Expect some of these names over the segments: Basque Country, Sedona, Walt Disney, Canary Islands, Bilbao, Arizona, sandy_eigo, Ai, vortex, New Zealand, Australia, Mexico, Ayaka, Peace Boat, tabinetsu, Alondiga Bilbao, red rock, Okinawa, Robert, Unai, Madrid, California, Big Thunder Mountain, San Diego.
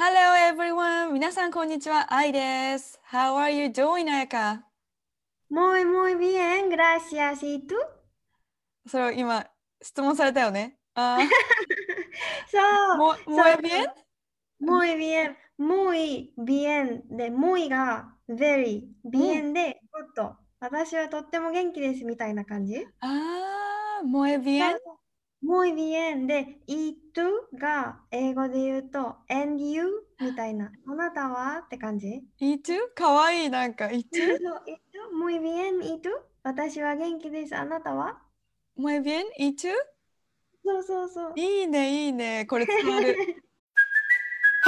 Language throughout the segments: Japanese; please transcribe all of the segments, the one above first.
Hello everyone! 皆さんこんにちは、Aiです。How are you doing, Ayaka? Muy, muy bien, gracias. ¿Y tú? それを今、質問されたよね。そう。Muy bien? Muy bien. Muy bien で、muy が very bien で、good。私はとっても元気ですみたいな感じ。ああ、muy bien。muy bien で、y tú が英語で言うと and you みたいな。あなたはって感じ。y tú かわいいなんか。y tú muy bien y tú 私は元気です。あなたは muy bien y tú。そうそうそう。いいねいいね。これ使える。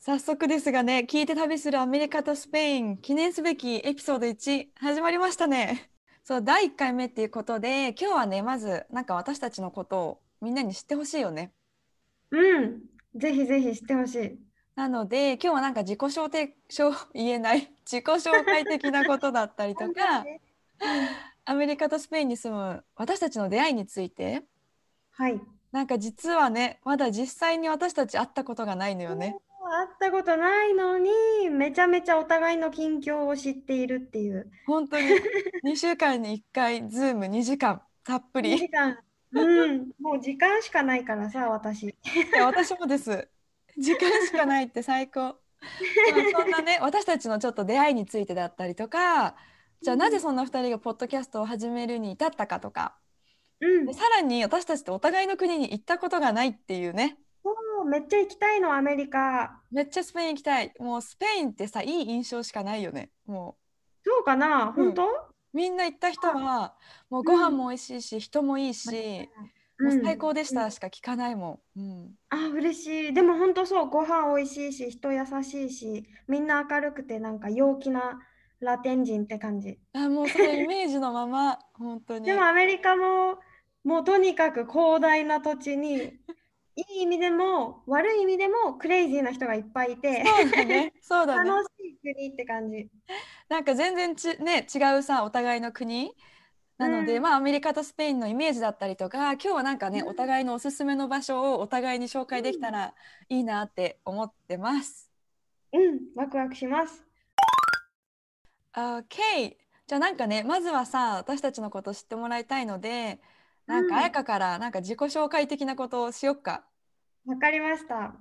早速ですがね、聞いて旅するアメリカとスペイン記念すべきエピソード1始まりましたね。そう、第1回目っていうことで、今日はね、まずなんか私たちのことをみんなに知ってほしいよね。うん、ぜひぜひ知ってほしい。なので、今日はなんか自己紹介的なことだったりとか、アメリカとスペインに住む私たちの出会いについて、はい。なんか実はね、まだ実際に私たち会ったことがないのよね。会ったことないのにめちゃめちゃお互いの近況を知っているっていう、本当に2週間に1回ズーム2時間たっぷり2時間、うん、もう時間しかないからさ、私もです。時間しかないって最高。そんなね、私たちのちょっと出会いについてだったりとか、じゃあなぜそんな2人がポッドキャストを始めるに至ったかとか、うん、でさらに私たちってお互いの国に行ったことがないっていうね。めっちゃ行きたいの、アメリカ。めっちゃスペイン行きたい。もうスペインってさ、いい印象しかないよね。もうそうかな、うん、本当みんな行った人はもうご飯も美味しいし、うん、人もいいし、うん、もう最高でしたしか聞かないもん、うんうん、あ、嬉しい。でも本当そう、ご飯美味しいし、人優しいし、みんな明るくて、なんか陽気なラテン人って感じ。あ、もうそれイメージのまま。本当に。でもアメリカももうとにかく広大な土地にいい意味でも悪い意味でもクレイジーな人がいっぱいいて、そうだね楽しい国って感じ。なんか全然違うさ、お互いの国なので、うん、まあアメリカとスペインのイメージだったりとか、今日はなんかね、うん、お互いのおすすめの場所をお互いに紹介できたらいいなって思ってます。うん、うん、ワクワクします。 OK、 じゃあなんかね、まずはさ、私たちのことを知ってもらいたいので、なんかAyakaからなんか自己紹介的なことをしよっか。わかりました。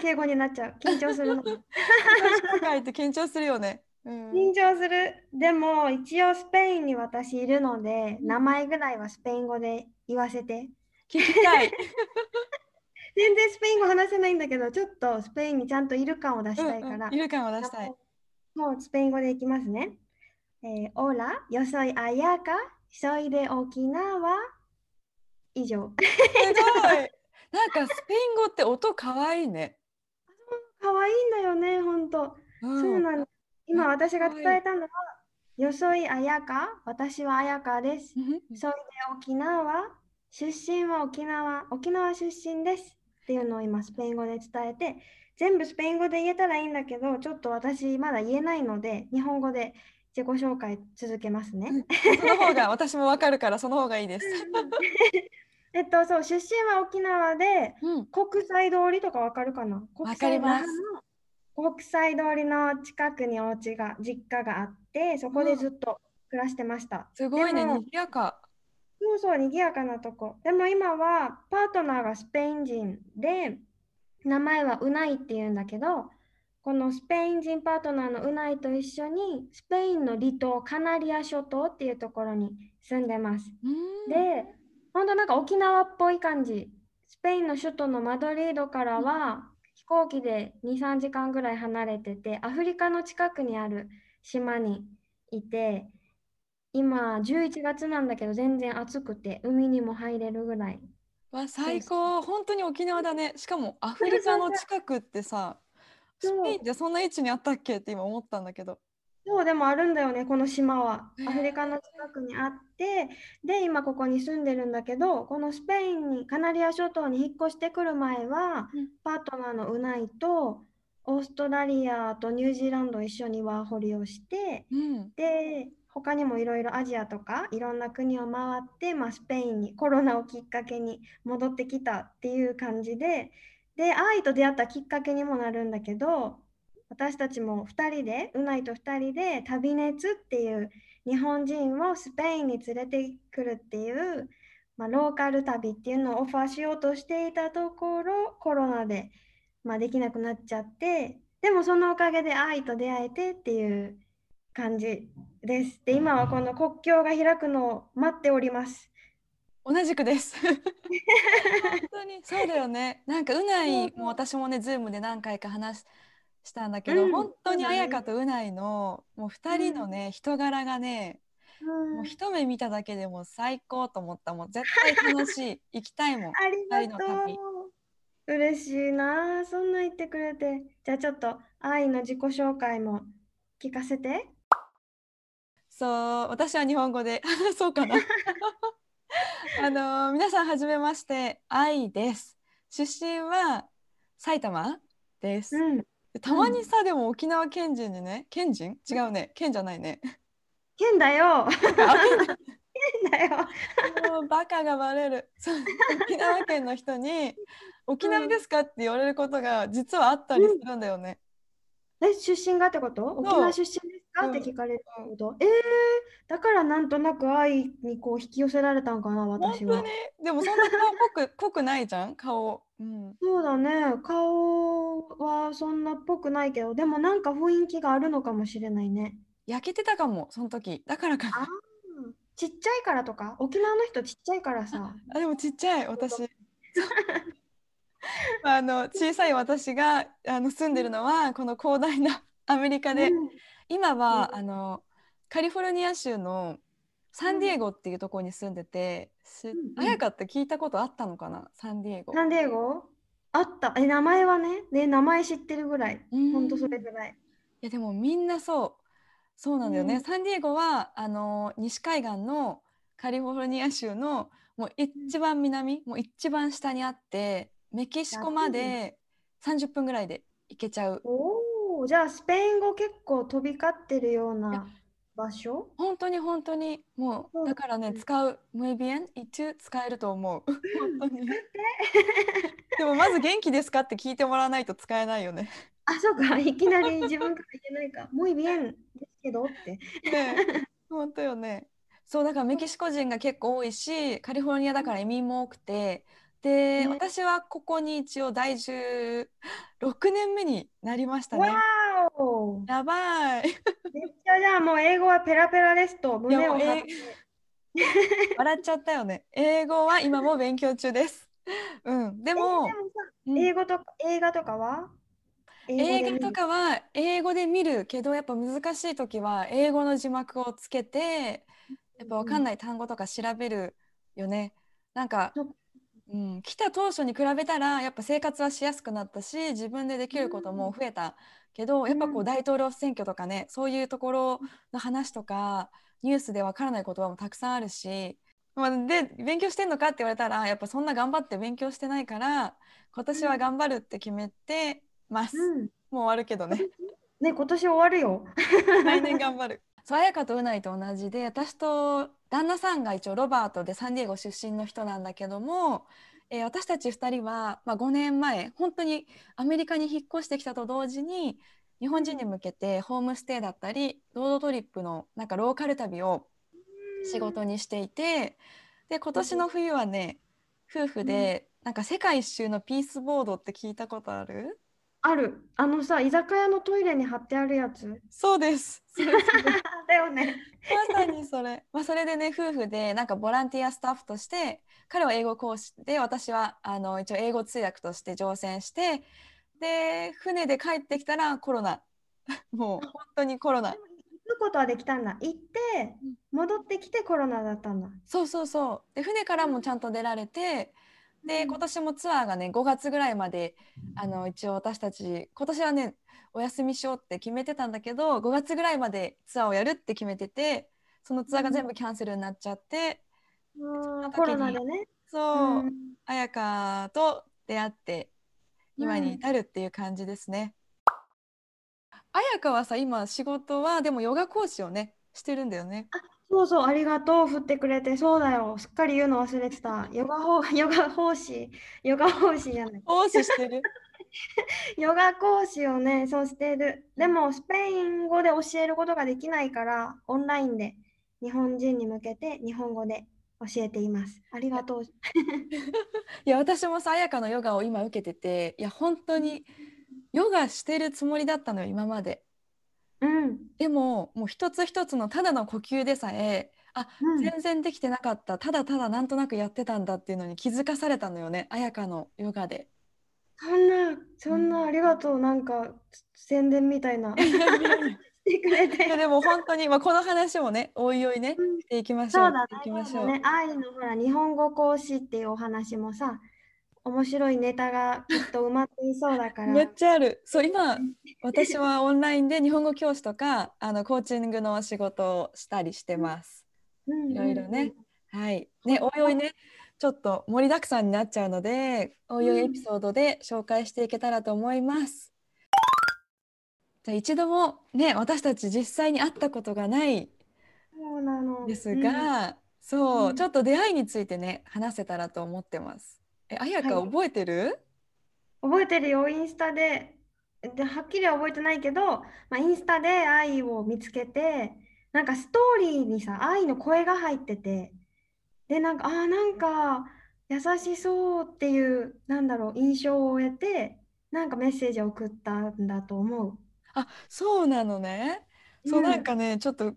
敬語になっちゃう。緊張するの。自己紹介って緊張するよね、うん。緊張する。でも一応スペインに私いるので、名前ぐらいはスペイン語で言わせて。聞きたい。全然スペイン語話せないんだけど、ちょっとスペインにちゃんといる感を出したいから。うんうん、いる感を出したい。もうスペイン語でいきますね。Hola, yo soy Ayaka, soy de Okinawa。以上。すごい。なんかスペイン語って音かわいいね。かわいいんだよね、ほんと、うん、そうなの。今私が伝えたのは、よそいあやか、私はあやかです。そいで沖縄、出身は沖縄出身ですっていうのを今スペイン語で伝えて、全部スペイン語で言えたらいいんだけど、ちょっと私まだ言えないので、日本語で自己紹介続けますね。その方が私もわかるから、その方がいいです。そう、出身は沖縄で、うん、国際通りとかわかるかな？わかります。国際通りの近くにお家が、実家があって、そこでずっと暮らしてました。うん、すごいね、賑やか。そうそう、賑やかなとこ。でも今はパートナーがスペイン人で、名前はウナイっていうんだけど、このスペイン人パートナーのウナイと一緒にスペインの離島カナリア諸島っていうところに住んでます。で、本当なんか沖縄っぽい感じ。スペインの首都のマドリードからは飛行機で 2,3 時間ぐらい離れてて、アフリカの近くにある島にいて、今11月なんだけど全然暑くて海にも入れるぐらい。わ、最高。本当に沖縄だね。しかもアフリカの近くってさ、スペインってそんな位置にあったっけって今思ったんだけど。そう、でもあるんだよね、この島は。アフリカの近くにあって、で、今ここに住んでるんだけど、このスペインに、カナリア諸島に引っ越してくる前は、パートナーのウナイと、オーストラリアとニュージーランド一緒にワーホリをして、で、他にもいろいろアジアとか、いろんな国を回って、まあ、スペインにコロナをきっかけに戻ってきたっていう感じで、で、愛と出会ったきっかけにもなるんだけど、私たちも2人で、うないと2人で旅熱っていう日本人をスペインに連れてくるっていう、まあ、ローカル旅っていうのをオファーしようとしていたところ、コロナで、まあ、できなくなっちゃって、でもそのおかげで愛と出会えてっていう感じです。で、今はこの国境が開くのを待っております。同じくです本当にそうだよね。なんかうないも私もね、ズームで何回か話したんだけど、本当にAyakaとうないのもう2人のね、人柄がね、もう一目見ただけでも最高と思った。もう絶対楽しい行きたいもんありがとう。嬉しいな、そんな言ってくれて。じゃあちょっと愛の自己紹介も聞かせて。そう、私は日本語でそうかな皆さんはじめまして、愛です。出身は埼玉です。たまにさ、でも沖縄県人にね、県人？違うね、県じゃないね。県だよ。県だよ。もうバカがバレる。沖縄県の人に沖縄ですかって言われることが実はあったりするんだよね。出身がってこと？沖縄出身ですかって聞かれること。だからなんとなく愛にこう引き寄せられたんかな、私は。本当に。でもそんな顔濃くないじゃん、顔。そうだね、顔はそんなっぽくないけど、でもなんか雰囲気があるのかもしれないね。焼けてたかも、その時。だからかな。ちっちゃいからとか、沖縄の人ちっちゃいからさ。あ、でもちっちゃい、私。小さい私が住んでるのはこの広大なアメリカで、今はカリフォルニア州のサンディエゴっていうところに住んでて、Ayakaって聞いたことあったのかな？サンディエゴあった。名前はね、名前知ってるぐらい。ほんとそれぐらい。いや、でもみんなそうなんだよね。サンディエゴは西海岸のカリフォルニア州のもう一番南、もう一番下にあって、メキシコまで30分ぐらいで行けちゃう。じゃあスペイン語結構飛び交ってるような場所？本当にもうだからね、使うmuy bien y 使えると思う。本当に。でもまず元気ですかって聞いてもらわないと使えないよね。あ、そうか、いきなり自分から言えないか。muy bien ですけどって。ね、本当よね。そう、だからメキシコ人が結構多いし、カリフォルニアだから移民も多くて。で、私はここに一応在住6年目になりましたね。わお、やばい。めっちゃ、じゃあもう英語はペラペラですと胸を張って 笑っちゃったよね。英語は今も勉強中ですでもさ、映画とかは？映画とかは英語で見るけど、やっぱ難しい時は英語の字幕をつけて、やっぱ分かんない単語とか調べるよね。なんか来た当初に比べたらやっぱ生活はしやすくなったし、自分でできることも増えたけど、やっぱこう大統領選挙とかね、そういうところの話とかニュースでわからない言葉もたくさんあるし、で勉強してんのかって言われたら、やっぱそんな頑張って勉強してないから、今年は頑張るって決めてます、もう終わるけどね今年終わるよ来年頑張る。そう、Ayakaとうないと同じで、私と旦那さんが一応ロバートでサンディエゴ出身の人なんだけども、私たち2人は、5年前本当にアメリカに引っ越してきたと同時に、日本人に向けてホームステイだったりロードトリップのなんかローカル旅を仕事にしていて、で今年の冬はね、夫婦でなんか世界一周のピースボードって聞いたことある？ある。あのさ、居酒屋のトイレに貼ってあるやつ。そうです。それだよね。まさにそれ。まあ、それでね、夫婦でなんかボランティアスタッフとして、彼は英語講師で、私は一応英語通訳として乗船して、で船で帰ってきたらコロナ。もう本当にコロナ。行くことはできたんだ。行って戻ってきてコロナだったんだ。そうそうそう。で船からもちゃんと出られて、で今年もツアーがね5月ぐらいまで一応私たち今年はねお休みしようって決めてたんだけど、5月ぐらいまでツアーをやるって決めてて、そのツアーが全部キャンセルになっちゃって、コロナでね。そう、彩香と出会って今に至るっていう感じですね。彩香はさ、今仕事はでもヨガ講師をねしてるんだよね。あ、そうそう、ありがとう、振ってくれて。そうだよ、すっかり言うの忘れてた。ヨガ講師じゃない。講師してる。ヨガ講師をね、そうしてる。でもスペイン語で教えることができないから、オンラインで日本人に向けて日本語で教えています。ありがとう。いや、私もさ、彩香のヨガを今受けてて、いや本当に。ヨガしてるつもりだったのよ今まで、うん、でももう一つ一つのただの呼吸でさえ全然できてなかった、ただただなんとなくやってたんだっていうのに気づかされたのよね、彩香のヨガで。そんなありがとう、なんか宣伝みたいなしてくれて。でも本当に、まあ、この話もねおいおいねしていきましょう。そうだね、行きましょう。愛のほら日本語講師っていうお話もさ、面白いネタがきっと埋まっていそうだからめっちゃある。そう、今私はオンラインで日本語教師とかコーチングの仕事をしたりしてます、うん、いろいろね、うん、はいね、おいおいねちょっと盛りだくさんになっちゃうので、おいおいエピソードで紹介していけたらと思います、うん、じゃあ一度もね私たち実際に会ったことがないですが、うん、そう、うん、ちょっと出会いについてね話せたらと思ってます。彩香、はい、覚えてる？覚えてるよ。インスタではっきりは覚えてないけど、まあ、インスタで愛を見つけて、なんかストーリーにさ愛の声が入ってて、でなんかなんか優しそうっていうなんだろう印象を得て、なんかメッセージを送ったんだと思う。あ、そうなのね。そう、なんかねちょっとスト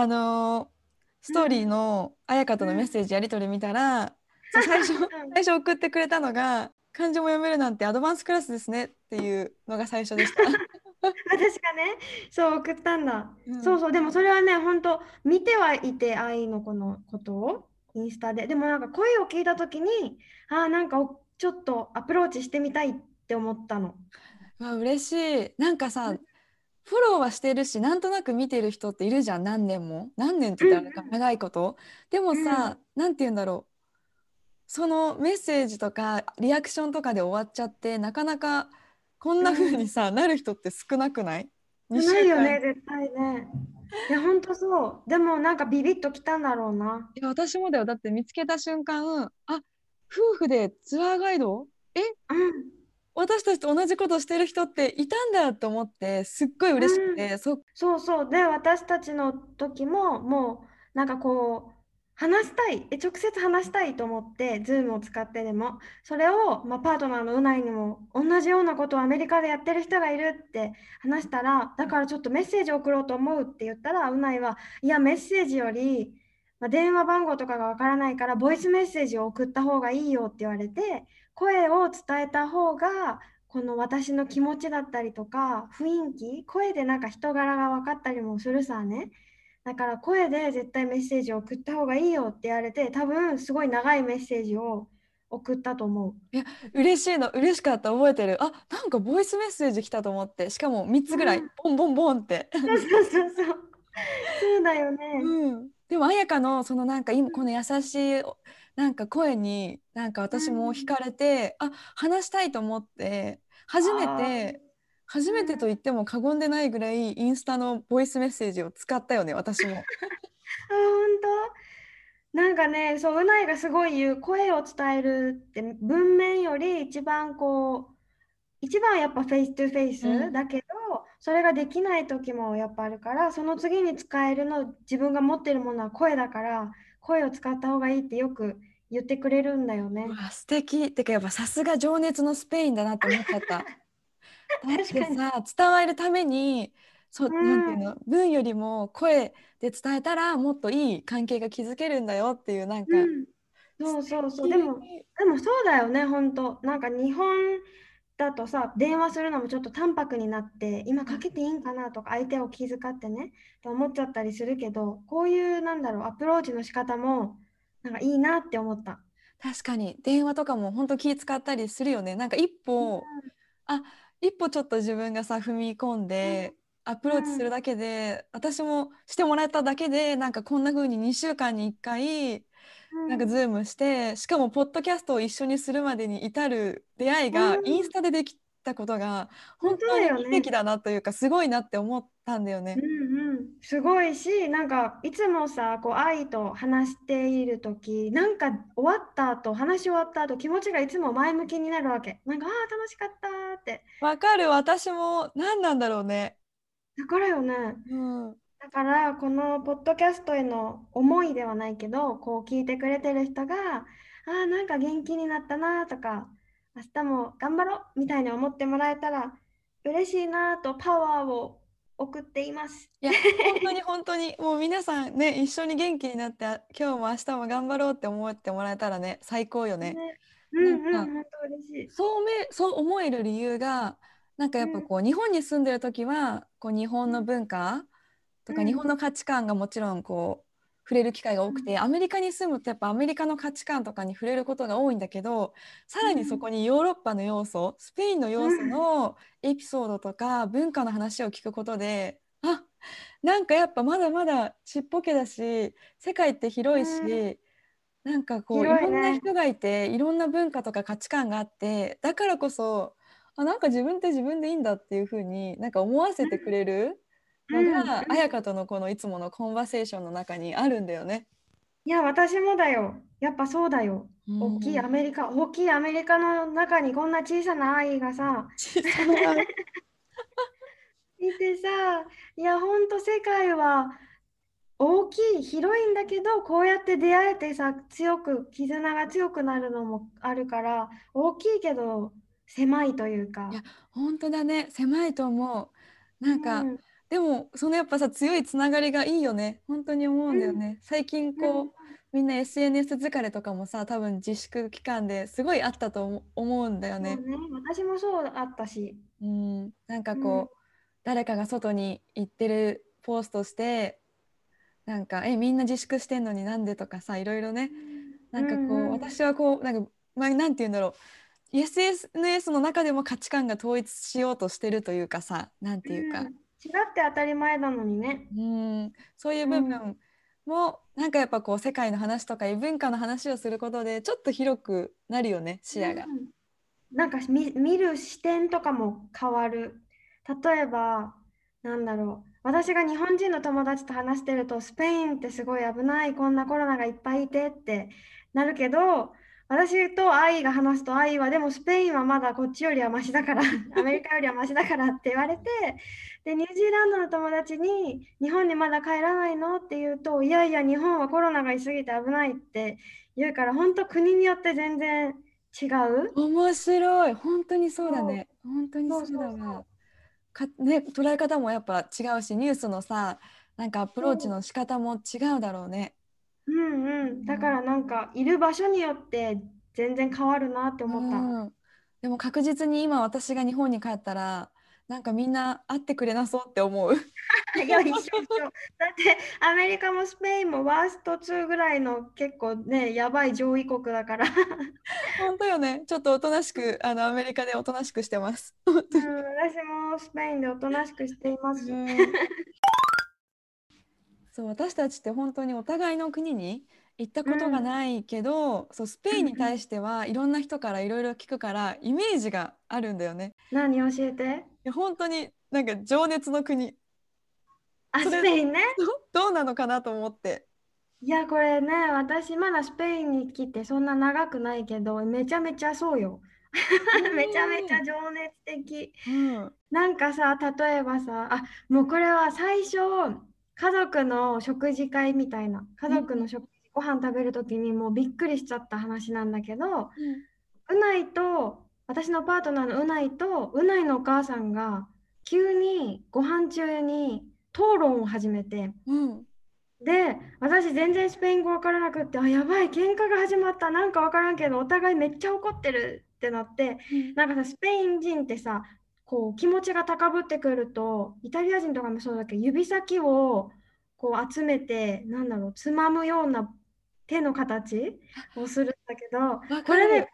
ーリーの彩香とのメッセージやり取り見たら、最初送ってくれたのが漢字も読めるなんてアドバンスクラスですねっていうのが最初でした。私がねそう送ったんだ、うん、そうそう。でもそれはね本当見てはいて、愛のこのことをインスタで、でもなんか声を聞いた時になんかちょっとアプローチしてみたいって思ったの。嬉しい。なんかさ、フォローはしてるし、なんとなく見てる人っているじゃん。何年って言ったら長いこと、うん、でもさ、なんて言うんだろう、そのメッセージとかリアクションとかで終わっちゃって、なかなかこんな風にさ、なる人って少なくない？ないよね絶対ね。いや本当そう。でもなんかビビッときたんだろうな。いや私もだよ。だって見つけた瞬間、夫婦でツアーガイド？私たちと同じことしてる人っていたんだと思って、すっごい嬉しくて、そうそうで私たちの時ももうなんかこう話したい、直接話したいと思って、Zoom を使ってでも、それを、まあ、パートナーのうないにも、同じようなことをアメリカでやってる人がいるって話したら、だからちょっとメッセージを送ろうと思うって言ったら、うないは、いや、メッセージより、まあ、電話番号とかがわからないから、ボイスメッセージを送った方がいいよって言われて、声を伝えた方が、この私の気持ちだったりとか、雰囲気、声でなんか人柄が分かったりもするさね。だから声で絶対メッセージを送った方がいいよって言われて、多分すごい長いメッセージを送ったと思う。いや嬉しいの、嬉しかった、覚えてる。なんかボイスメッセージ来たと思って、しかも3つぐらい、ボンボンボンってそうそうだよね、うん、でも彩香のそのなんか今この優しいなんか声になんか私も惹かれて、話したいと思って、初めてと言っても過言でないぐらいインスタのボイスメッセージを使ったよね私も。本当なんかね、そう、うないがすごい言う、声を伝えるって文面より一番やっぱフェイストゥフェイスだけど、それができない時もやっぱあるから、その次に使えるの自分が持ってるものは声だから、声を使った方がいいってよく言ってくれるんだよね。素敵。てかやっぱさすが情熱のスペインだなって思っちゃった確かにさ、伝えるためにそう、なんていうの、文よりも声で伝えたらもっといい関係が築けるんだよっていうなんか、そうそうそう。でもそうだよね。本当なんか日本だとさ、電話するのもちょっと淡白になって今かけていいんかなとか相手を気遣ってねと思っちゃったりするけど、こういうなんだろうアプローチの仕方もなんかいいなって思った。確かに電話とかも本当気遣ったりするよね。なんか一歩ちょっと自分がさ踏み込んで、アプローチするだけで、私もしてもらえただけで、なんかこんな風に2週間に1回なんかズームして、しかもポッドキャストを一緒にするまでに至る出会いがインスタでできたことが本当に奇跡だなというか、すごいなって思ったんだよね。すごいし、なんかいつもさこう愛と話している時、なんか終わった後、話し終わった後気持ちがいつも前向きになるわけ。なんかあー楽しかったって。わかる。私も何なんだろうね。だからよね、だからこのポッドキャストへの思いではないけど、こう聞いてくれてる人がなんか元気になったなとか、明日も頑張ろうみたいに思ってもらえたら嬉しいなとパワーを送っています。いや本当に本当にもう皆さんね、一緒に元気になって今日も明日も頑張ろうって思ってもらえたらね、最高よね。本当嬉しい。そう思える理由がなんかやっぱこう、日本に住んでる時はこう日本の文化とか日本の価値観がもちろんこう触れる機会が多くて、アメリカに住むとやっぱアメリカの価値観とかに触れることが多いんだけど、さらにそこにヨーロッパの要素、スペインの要素のエピソードとか文化の話を聞くことで、なんかやっぱまだまだちっぽけだし、世界って広いし、なんかこういろんな人がいて、いろんな文化とか価値観があって、だからこそなんか自分って自分でいいんだっていう風になんか思わせてくれるのが、彩香とのこのいつものコンバセーションの中にあるんだよね。いや私もだよ。やっぱそうだよ。大きいアメリカの中にこんな小さな愛がさ見てさ、いやほんと世界は大きい、広いんだけど、こうやって出会えてさ、絆が強くなるのもあるから、大きいけど狭いというか。いや本当だね、狭いと思う。なんか、でもそのやっぱさ強いつながりがいいよね。本当に思うんだよね。最近こう、みんな SNS 疲れとかもさ、多分自粛期間ですごいあったと思うんだよね。私もそうあったし、なんかこう、誰かが外に行ってるポストして、なんかみんな自粛してんのになんでとかさ、いろいろね、なんかこう、私はこうなんか、なんて言うんだろう、SNS の中でも価値観が統一しようとしてるというかさ、なんていうか、違って当たり前なのにね。そういう部分も、なんかやっぱこう世界の話とか異文化の話をすることでちょっと広くなるよね、視野が。なんか見る視点とかも変わる。例えばなんだろう、私が日本人の友達と話してると、スペインってすごい危ない、こんなコロナがいっぱいいてってなるけど、私と愛が話すと、愛はでもスペインはまだこっちよりはマシだからアメリカよりはマシだからって言われて、でニュージーランドの友達に日本にまだ帰らないのって言うと、いやいや日本はコロナがいすぎて危ないって言うから、本当国によって全然違う。面白い。本当にそうだね。本当にそうだわ。捉え方もやっぱ違うし、ニュースのさなんかアプローチの仕方も違うだろうね。だからなんかいる場所によって全然変わるなって思った。でも確実に今私が日本に帰ったら、なんかみんな会ってくれなそうって思う。いや一緒一緒。だってアメリカもスペインもワースト2ぐらいの結構ねやばい上位国だから。本当よね。ちょっとおとなしくアメリカでおとなしくしてます。私もスペインでおとなしくしています。そう、私たちって本当にお互いの国に行ったことがないけど、そうスペインに対してはいろんな人からいろいろ聞くからイメージがあるんだよね。何教えて。いや本当になんか情熱の国。スペインね。どうなのかなと思って。いやこれね、私まだスペインに来てそんな長くないけど、めちゃめちゃそうよ。めちゃめちゃ情熱的。なんかさ、例えばさ、もうこれは最初家族の食事会みたいな、家族の食事ご飯食べる時にもうびっくりしちゃった話なんだけど、うないと私のパートナーのうないとうないのお母さんが急にご飯中に討論を始めて、で私全然スペイン語分からなくって、あやばい喧嘩が始まった、なんか分からんけどお互いめっちゃ怒ってるってなって、なんかさスペイン人ってさこう気持ちが高ぶってくると、イタリア人とかもそうだけど指先をこう集めてなんだろうつまむような手の形をするんだけど、これで、ね、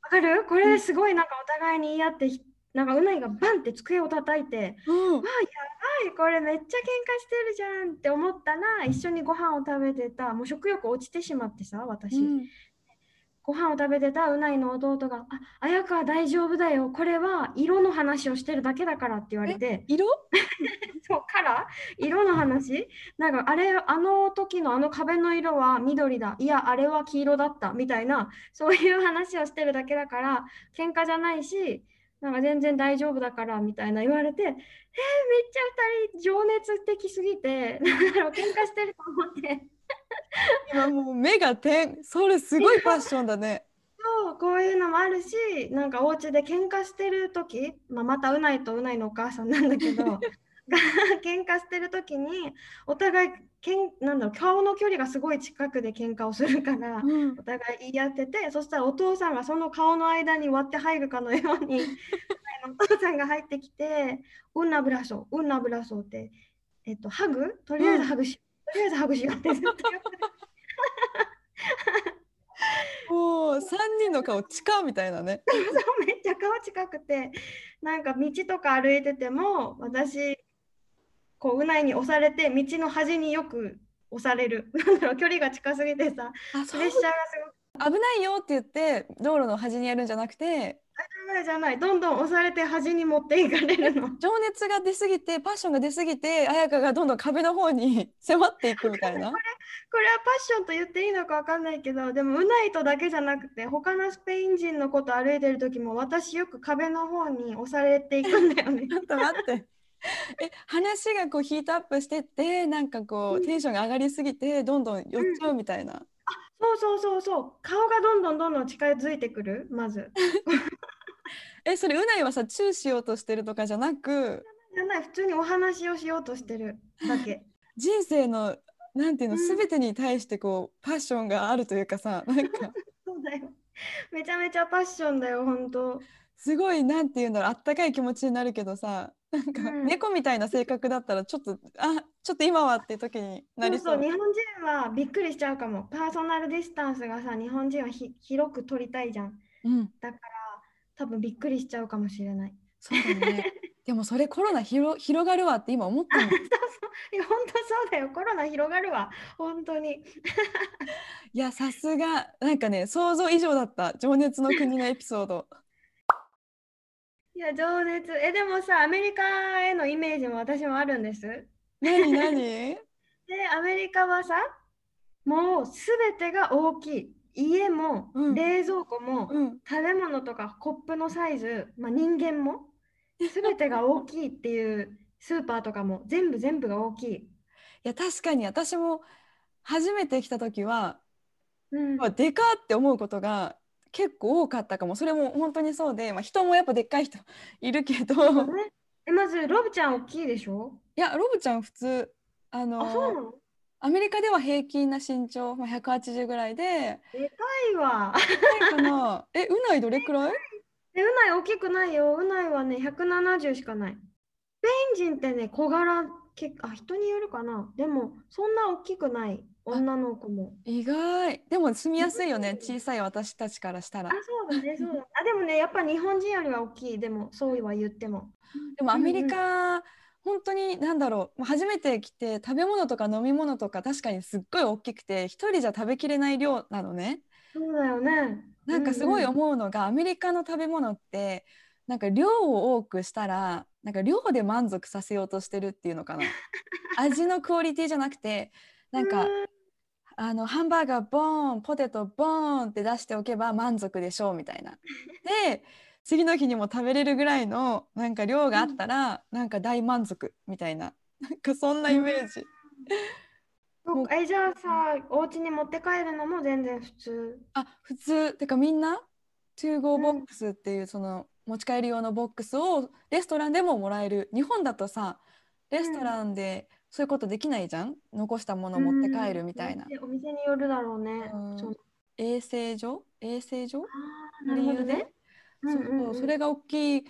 分かる？これですごいなんかお互いに言い合って、なんかうないがバンって机を叩いて、わあやばいこれめっちゃ喧嘩してるじゃんって思ったら、一緒にご飯を食べてた、もう食欲落ちてしまってさ私、ご飯を食べてたうないの弟が、あやか大丈夫だよこれは色の話をしてるだけだからって言われて、色そうカラー色の話なんかあれあの時のあの壁の色は緑だ、いやあれは黄色だったみたいな、そういう話をしてるだけだから喧嘩じゃないしなんか全然大丈夫だからみたいな言われて、めっちゃ2人情熱的すぎてなんだろう喧嘩してると思って今もう目が点、それすごいパッションだね。そうこういうのもあるし、なんかお家で喧嘩してる時、またうないとうないのお母さんなんだけどが喧嘩してる時にお互いなんだろう顔の距離がすごい近くで喧嘩をするから、お互い言い合ってて、そしたらお父さんがその顔の間に割って入るかのようにお父さんが入ってきてうんなぶらそううんなぶらそうって、ハグとりあえずハグしよう、とりあえずハグしようってずっともう3人の顔近みたいなねそうめっちゃ顔近くて、なんか道とか歩いてても私こううないに押されて、道の端によく押される距離が近すぎてさプレッシャーがすごく、危ないよって言って道路の端にやるんじゃなくて、じゃないどんどん押されて端に持っていかれるの情熱が出すぎてパッションが出すぎて彩香がどんどん壁の方に迫っていくみたいなこれはパッションと言っていいのか分かんないけど、でもうないとだけじゃなくて他のスペイン人の子と歩いてる時も私よく壁の方に押されていくんだよねちょっと待って話がこうヒートアップしてって、なんかこうテンションが上がりすぎてどんどん寄っちゃうみたいな、そう顔がどんどん近づいてくるまずそれうないはさチューしようとしてるとかじゃなく、普通にお話をしようとしてるだけ人生のなんていうの、全てに対してこうパッションがあるというかさ、なんかそうだよ、めちゃめちゃパッションだよほんと、すごいなんていうんだろう、あったかい気持ちになるけどさ、なんか猫みたいな性格だったらちょっと、ちょっと今はって時になりそう。そうそう、日本人はびっくりしちゃうかも。パーソナルディスタンスがさ日本人は広く取りたいじゃん、だから多分びっくりしちゃうかもしれない。そうだねでもそれコロナ広がるわって今思ってるそうそう、いや本当そうだよ、コロナ広がるわ本当にいやさすが、なんかね想像以上だった情熱の国のエピソードいや情熱、でもさアメリカへのイメージも私もあるんです。何でアメリカはさもうすべてが大きい、家も、冷蔵庫も、食べ物とかコップのサイズ、人間もすべてが大きいっていう、スーパーとかも全部が大きい。いや確かに私も初めて来た時は、でかって思うことが結構多かったかも。それも本当にそうで、人もやっぱでっかい人いるけど、まずロブちゃん大きいでしょ。いやロブちゃん普通そうなの、アメリカでは平均な身長、180ぐらいで、でかいわかなうないどれくらい？うない大きくないよ、うないはね170しかない。スペイン人ってね小柄、人によるかな、でもそんな大きくない、女の子も。意外。でも住みやすいよね小さい私たちからしたら。そうだねでもねやっぱ日本人よりは大きい、でもそうは言っても、でもアメリカ、本当に何だろう、初めて来て食べ物とか飲み物とか確かにすっごい大きくて、一人じゃ食べきれない量なのね。そうだよね。なんかすごい思うのが、アメリカの食べ物ってなんか量を多くしたらなんか量で満足させようとしてるっていうのかな味のクオリティじゃなくて、なんかハンバーガーボーン、ポテトボーンって出しておけば満足でしょうみたいな。で次の日にも食べれるぐらいのなんか量があったら、なんか大満足みたいな、なんかそんなイメージじゃあさ、お家に持って帰るのも全然普通？あ、普通。てかみんなto-goボックスっていう、その持ち帰り用のボックスをレストランでももらえる。日本だとさ、レストランでそういうことできないじゃん、残したものを持って帰るみたいな。お店によるだろうね。衛生上、衛生上の理由で、それが大きい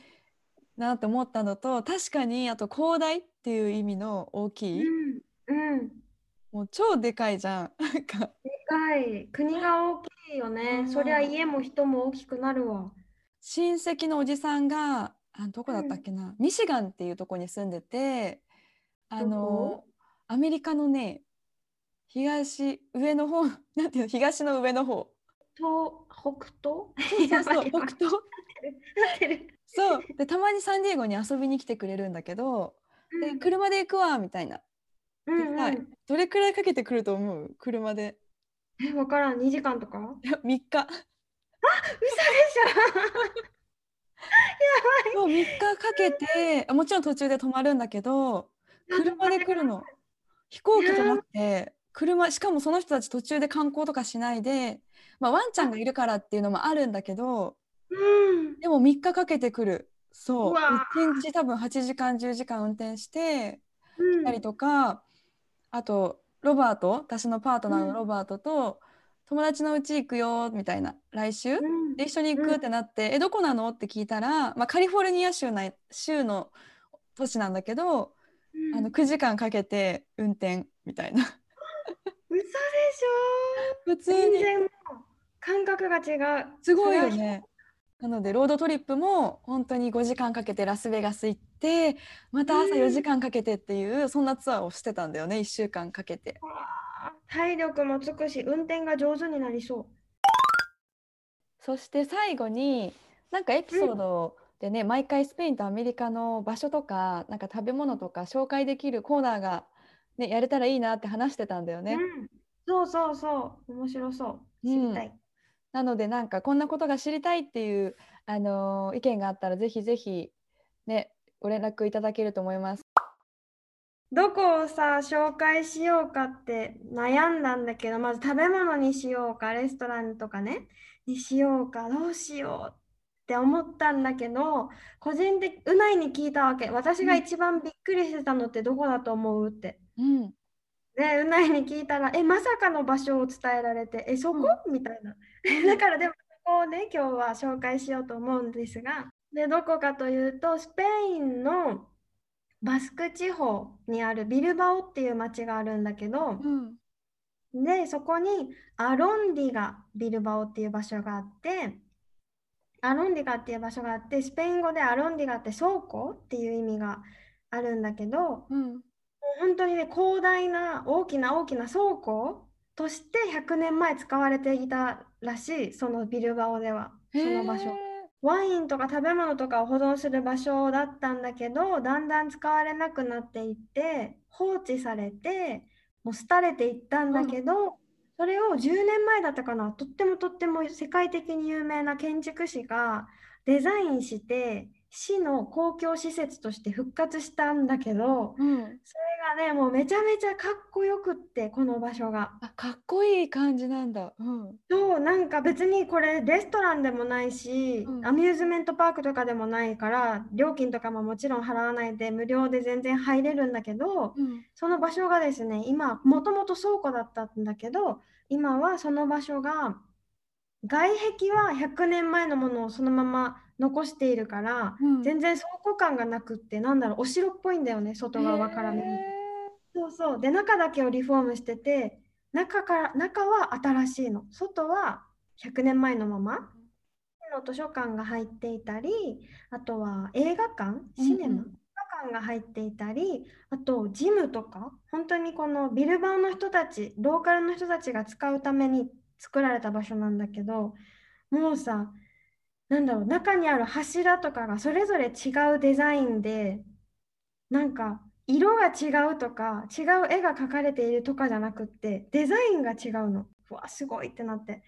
なと思ったのと、確かにあと広大っていう意味の大きい、もう超でかいじゃん。でかい、国が大きいよね。そりゃ家も人も大きくなるわ。親戚のおじさんがどこだったっけな、ミシガンっていうとこに住んでて、アメリカのね、東上の方、なんていうの、東の上の方、北東そうで、たまにサンディエゴに遊びに来てくれるんだけど、で車で行くわみたいな。どれくらいかけてくると思う？車で。分からん。2時間とか？いや、3日。あ、嘘でしょ。やばい。そう、3日かけて、もちろん途中で泊まるんだけど、車で来るの。飛行機じゃなくて、車。しかもその人たち途中で観光とかしないで、まあ、ワンちゃんがいるからっていうのもあるんだけど、でも3日かけて来る。そう。1日多分8時間、10時間運転して来たりとか、あとロバート、私のパートナーのロバートと友達のうち行くよみたいな、来週、で一緒に行くってなって、どこなのって聞いたら、まあ、カリフォルニア州の都市なんだけど、9時間かけて運転みたいな。嘘でしょ。普通に全然感覚が違う。すごいよね。なのでロードトリップも本当に5時間かけてラスベガス行って、また朝4時間かけてっていう、そんなツアーをしてたんだよね、1週間かけて。体力もつくし運転が上手になりそう。そして最後になんかエピソードでね、毎回スペインとアメリカの場所とか、なんか食べ物とか紹介できるコーナーが、ね、やれたらいいなって話してたんだよね、そうそうそう、面白そう、知りたい、なので、なんかこんなことが知りたいっていう、意見があったらぜひぜひね、ご連絡いただけると思います。どこをさ紹介しようかって悩んだんだけど、まず食べ物にしようか、レストランとかねにしようか、どうしようって思ったんだけど、個人的うないに聞いたわけ。私が一番びっくりしてたのってどこだと思うって、でうないに聞いたら、まさかの場所を伝えられて、そこ、みたいな。だからでもここをね、今日は紹介しようと思うんですが、でどこかというと、スペインのバスク地方にあるビルバオっていう町があるんだけど、でそこにアロンディガビルバオっていう場所があって、アロンディガっていう場所があって、スペイン語でアロンディガって倉庫っていう意味があるんだけど、本当にね、広大な大きな大きな倉庫として100年前使われていたらしい、そのビルバオでは。その場所、ワインとか食べ物とかを保存する場所だったんだけど、だんだん使われなくなっていって放置されて、もう廃れていったんだけど、それを10年前だったかな、とっても世界的に有名な建築士がデザインして、市の公共施設として復活したんだけど、それがね、もうめちゃめちゃかっこよくって、この場所がかっこいい感じなんだ。そう、なんか別にこれレストランでもないし、アミューズメントパークとかでもないから、料金とかももちろん払わないで無料で全然入れるんだけど、その場所がですね、今もともと倉庫だったんだけど、今はその場所が、外壁は100年前のものをそのまま残しているから、全然倉庫感がなくって、なんだろう、お城っぽいんだよね、外側から見る。そうそう。で中だけをリフォームしてて、中は新しいの、外は100年前のままの図書館が入っていたり、あとは映画館、シネマ、映画館が入っていたり、あとジムとか、本当にこのビルバオの人たち、ローカルの人たちが使うために作られた場所なんだけど、もうさ、なんだろう、中にある柱とかがそれぞれ違うデザインで、なんか色が違うとか、違う絵が描かれているとかじゃなくって、デザインが違うの。うわ、すごいってなって、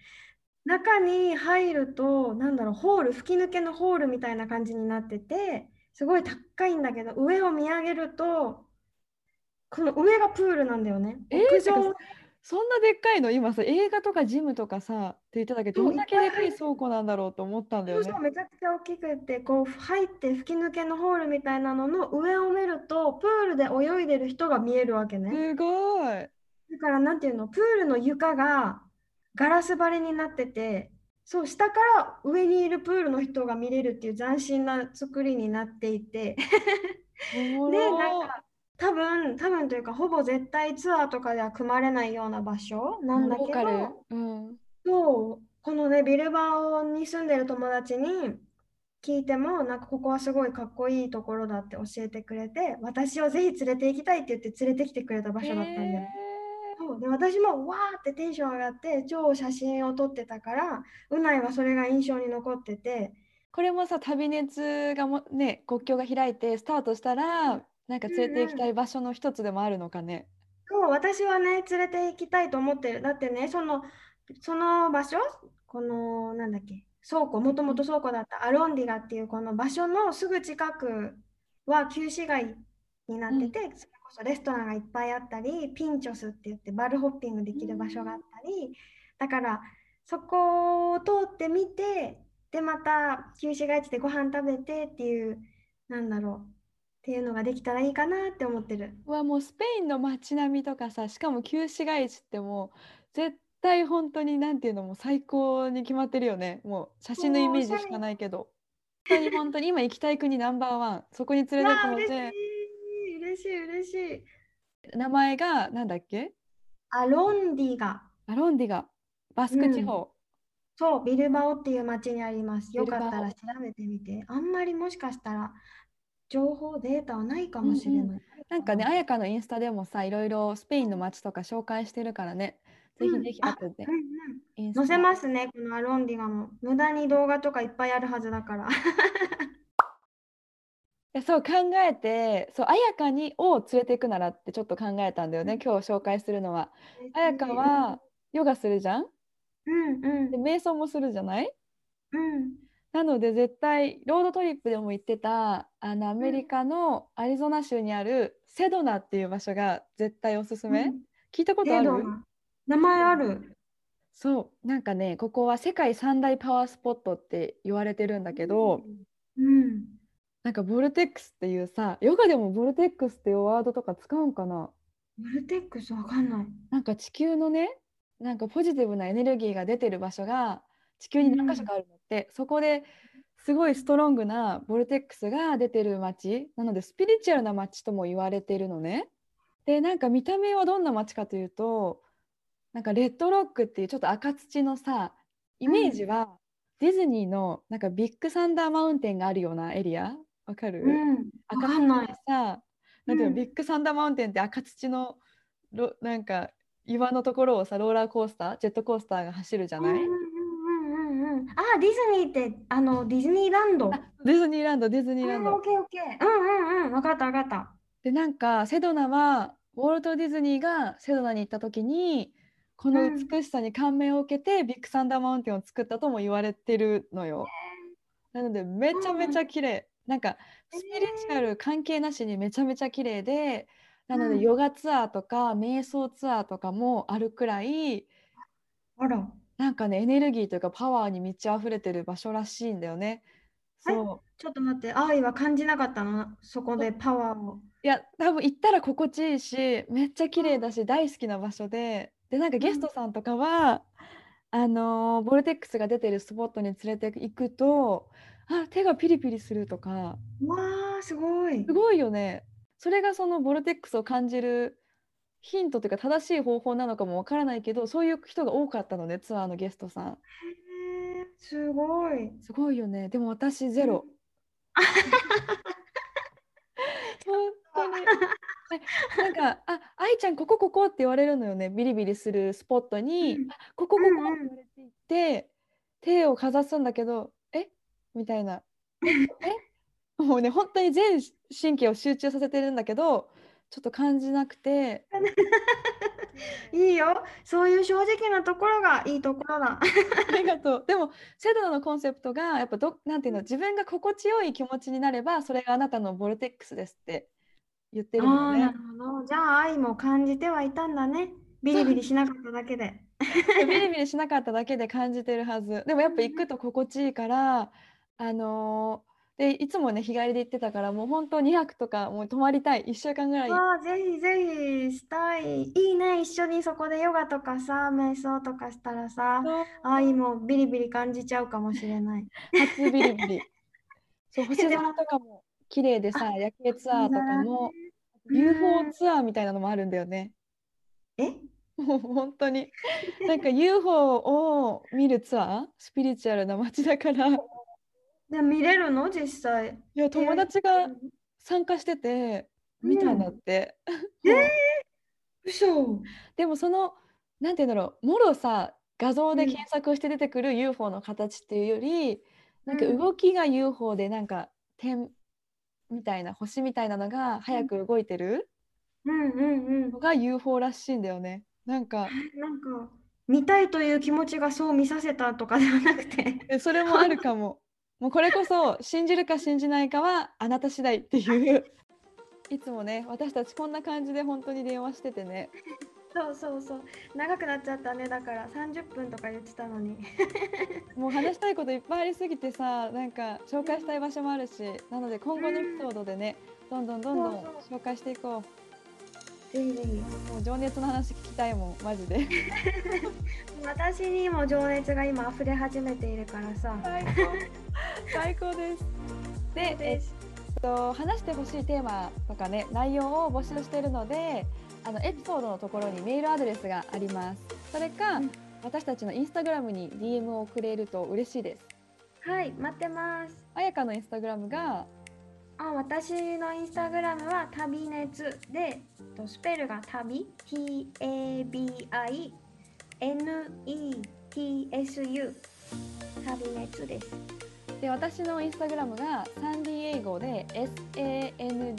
中に入ると、なんだろう、ホール、吹き抜けのホールみたいな感じになってて、すごい高いんだけど、上を見上げるとこの上がプールなんだよね。屋上、そんなでっかいの今さ、映画とかジムとかさって言っただけどんだけでかい倉庫なんだろうと思ったんだよね。そうそう、めちゃくちゃ大きくて、こう入って吹き抜けのホールみたいなのの上を見るとプールで泳いでる人が見えるわけね。すごい。だからなんていうの、プールの床がガラス張りになってて、そう下から上にいるプールの人が見れるっていう斬新な作りになっていてで、なんか多分というかほぼ絶対ツアーとかでは組まれないような場所なんだけど、うん、そうこのねビルバオに住んでる友達に聞いてもなんかここはすごいかっこいいところだって教えてくれて、私をぜひ連れて行きたいって言って連れてきてくれた場所だったんだよ。そうで私もわーってテンション上がって超写真を撮ってたから、うないはそれが印象に残ってて。これもさ旅熱がも、ね、国境が開いてスタートしたらなんか連れて行きたい場所の一つでもあるのかね。そう私はね連れて行きたいと思ってる。だってねその場所、このなんだっけ倉庫、もともと倉庫だったアロンディガっていうこの場所のすぐ近くは旧市街になってて、うん、それこそレストランがいっぱいあったりピンチョスって言ってバルホッピングできる場所があったり、うん、だからそこを通ってみてでまた旧市街地でご飯食べてっていうなんだろうっていうのができたらいいかなって思ってる。わもうスペインの街並みとかさ、しかも旧市街地ってもう絶対本当になんていうのも最高に決まってるよね。もう写真のイメージしかないけど本当に今行きたい国ナンバーワン、そこに連れてってもらって。嬉しい。名前がなんだっけ、アロンディガ、バスク地方、うん、そうビルバオっていう街にあります。よかったら調べてみて。あんまりもしかしたら情報データはないかもしれない、うんうん、なんかね彩香のインスタでもさいろいろスペインの街とか紹介してるからね、ぜひぜひ後で、載せますね。このアロンディガも無駄に動画とかいっぱいあるはずだからそう考えて、そう彩香にを連れていくならってちょっと考えたんだよね、うん、今日紹介するのは。彩香はヨガするじゃん、うんうん、で瞑想もするじゃない、うん、なので絶対ロードトリップでも行ってたアメリカのアリゾナ州にあるセドナっていう場所が絶対おすすめ、うん、聞いたことある？名前ある。そうなんかねここは世界三大パワースポットって言われてるんだけど、うんうん、なんかボルテックスっていうさ、ヨガでもボルテックスっていうワードとか使うんかな。ボルテックスわかんない。なんか地球のねなんかポジティブなエネルギーが出てる場所が地球に何か所かあるのって、うん、そこですごいストロングなボルテックスが出てる街なのでスピリチュアルな街とも言われているのね。でなんか見た目はどんな街かというとなんかレッドロックっていうちょっと赤土のさイメージはディズニーのなんかビッグサンダーマウンテンがあるようなエリア、わかる？うん、赤土のさ、なんていうの、ビッグサンダーマウンテンって赤土のなんか岩のところをさローラーコースタージェットコースターが走るじゃない、あ、ディズニーってディズニーランド。ディズニーランド。オッケーオッケー。わかったわかった。でなんかセドナはウォルト・ディズニーがセドナに行った時にこの美しさに感銘を受けて、うん、ビッグサンダーマウンテンを作ったとも言われてるのよ。なのでめちゃめちゃ綺麗、うん、なんかスピリチュアル関係なしにめちゃめちゃ綺麗で、なのでヨガツアーとか瞑想ツアーとかもあるくらい。あら。なんかねエネルギーというかパワーに満ち溢れてる場所らしいんだよね。そうちょっと待って、愛は感じなかったのそこでパワーを。いや多分行ったら心地いいしめっちゃ綺麗だし、うん、大好きな場所で、でなんかゲストさんとかは、うん、ボルテックスが出てるスポットに連れて行くと手がピリピリするとか。わーすごいよね。それがそのボルテックスを感じるヒントというか正しい方法なのかもわからないけど、そういう人が多かったのねツアーのゲストさん。へーすごいよね。でも私ゼロ、うん、本当になんか愛ちゃんここって言われるのよね。ビリビリするスポットに、うん、ここって言われていて、うんうん、手をかざすんだけどみたいなもうね本当に全神経を集中させてるんだけどちょっと感じなくていいよ、そういう正直なところがいいところだありがとう。でもセドナのコンセプトがやっぱなんていうの、自分が心地よい気持ちになればそれがあなたのボルテックスですって言ってるのね。あ、なるほど。じゃあ愛も感じてはいたんだね。ビリビリしなかっただけでビリビリしなかっただけで感じてるはず。でもやっぱ行くと心地いいから、でいつもね日帰りで行ってたから、もう本当2泊とかもう泊まりたい、1週間ぐらい。ああ、ぜひぜひしたい。いいね、一緒にそこでヨガとかさ、瞑想とかしたらさ、愛もビリビリ感じちゃうかもしれない初ビリビリそう、星空とかも綺麗でさ、夜景ツアーとかも UFO ツアーみたいなのもあるんだよね。え、もう本当になんか UFO を見るツアー、スピリチュアルな街だからで見れるの実際。いや、友達が参加してて見たんだって、嘘。でもそのなんて言うんだろう、もろさ画像で検索して出てくる UFO の形っていうより、なんか動きが UFO で、なんか点みたいな星みたいなのが早く動いてるのが UFO らしいんだよね。なんか見たいという気持ちがそう見させたとかではなくてそれもあるかももうこれこそ信じるか信じないかはあなた次第っていういつもね私たちこんな感じで本当に電話しててねそう長くなっちゃったね。だから30分とか言ってたのにもう話したいこといっぱいありすぎてさ、なんか紹介したい場所もあるし、なので今後のエピソードでね、どんどん紹介していこう。ぜひぜひ。もう情熱の話聞きたいもんマジで私にも情熱が今溢れ始めているからさ最高ですで、話してほしいテーマとかね、内容を募集しているので、エピソードのところにメールアドレスがあります。それか、私たちのインスタグラムに DM をくれると嬉しいです。はい、待ってます。Ayakaのインスタグラムが、私のインスタグラムは旅熱で、スペルが旅 TABINETSU 旅熱です。で、私のインスタグラムがサンディエイゴで SANDY_EIGO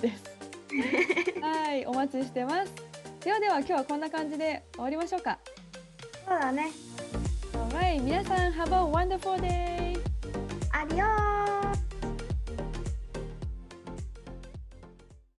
ですはい、お待ちしてます。では今日はこんな感じで終わりましょうか。そうだね。Alright、皆さん Have a wonderful day! アディオー。